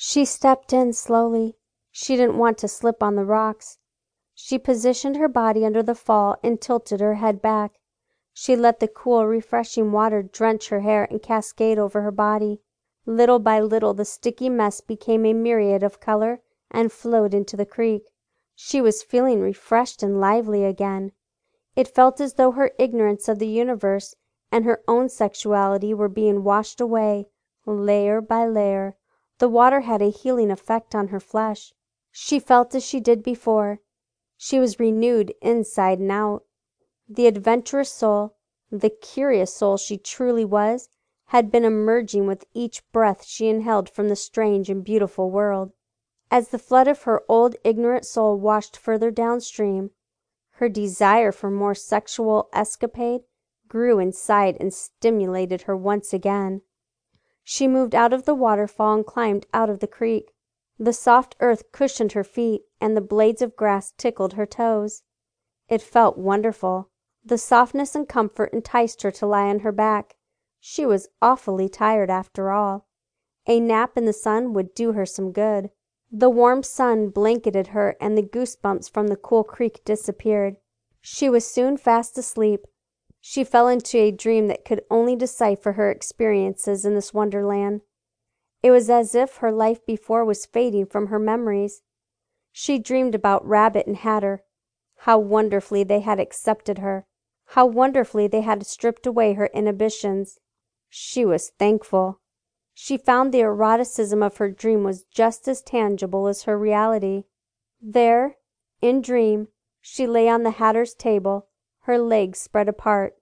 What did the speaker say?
She stepped in slowly. She didn't want to slip on the rocks. She positioned her body under the fall and tilted her head back. She let the cool, refreshing water drench her hair and cascade over her body. Little by little, the sticky mess became a myriad of color and flowed into the creek. She was feeling refreshed and lively again. It felt as though her ignorance of the universe and her own sexuality were being washed away, layer by layer. The water had a healing effect on her flesh. She felt as she did before. She was renewed inside and out. The adventurous soul, the curious soul she truly was, had been emerging with each breath she inhaled from the strange and beautiful world. As the flood of her old ignorant soul washed further downstream, her desire for more sexual escapade grew inside and stimulated her once again. She moved out of the waterfall and climbed out of the creek. The soft earth cushioned her feet, and the blades of grass tickled her toes. It felt wonderful. The softness and comfort enticed her to lie on her back. She was awfully tired after all. A nap in the sun would do her some good. The warm sun blanketed her, and the goosebumps from the cool creek disappeared. She was soon fast asleep. She fell into a dream that could only decipher her experiences in this wonderland. It was as if her life before was fading from her memories. She dreamed about Rabbit and Hatter, how wonderfully they had accepted her, how wonderfully they had stripped away her inhibitions. She was thankful. She found the eroticism of her dream was just as tangible as her reality. There, in dream, she lay on the Hatter's table, her legs spread apart.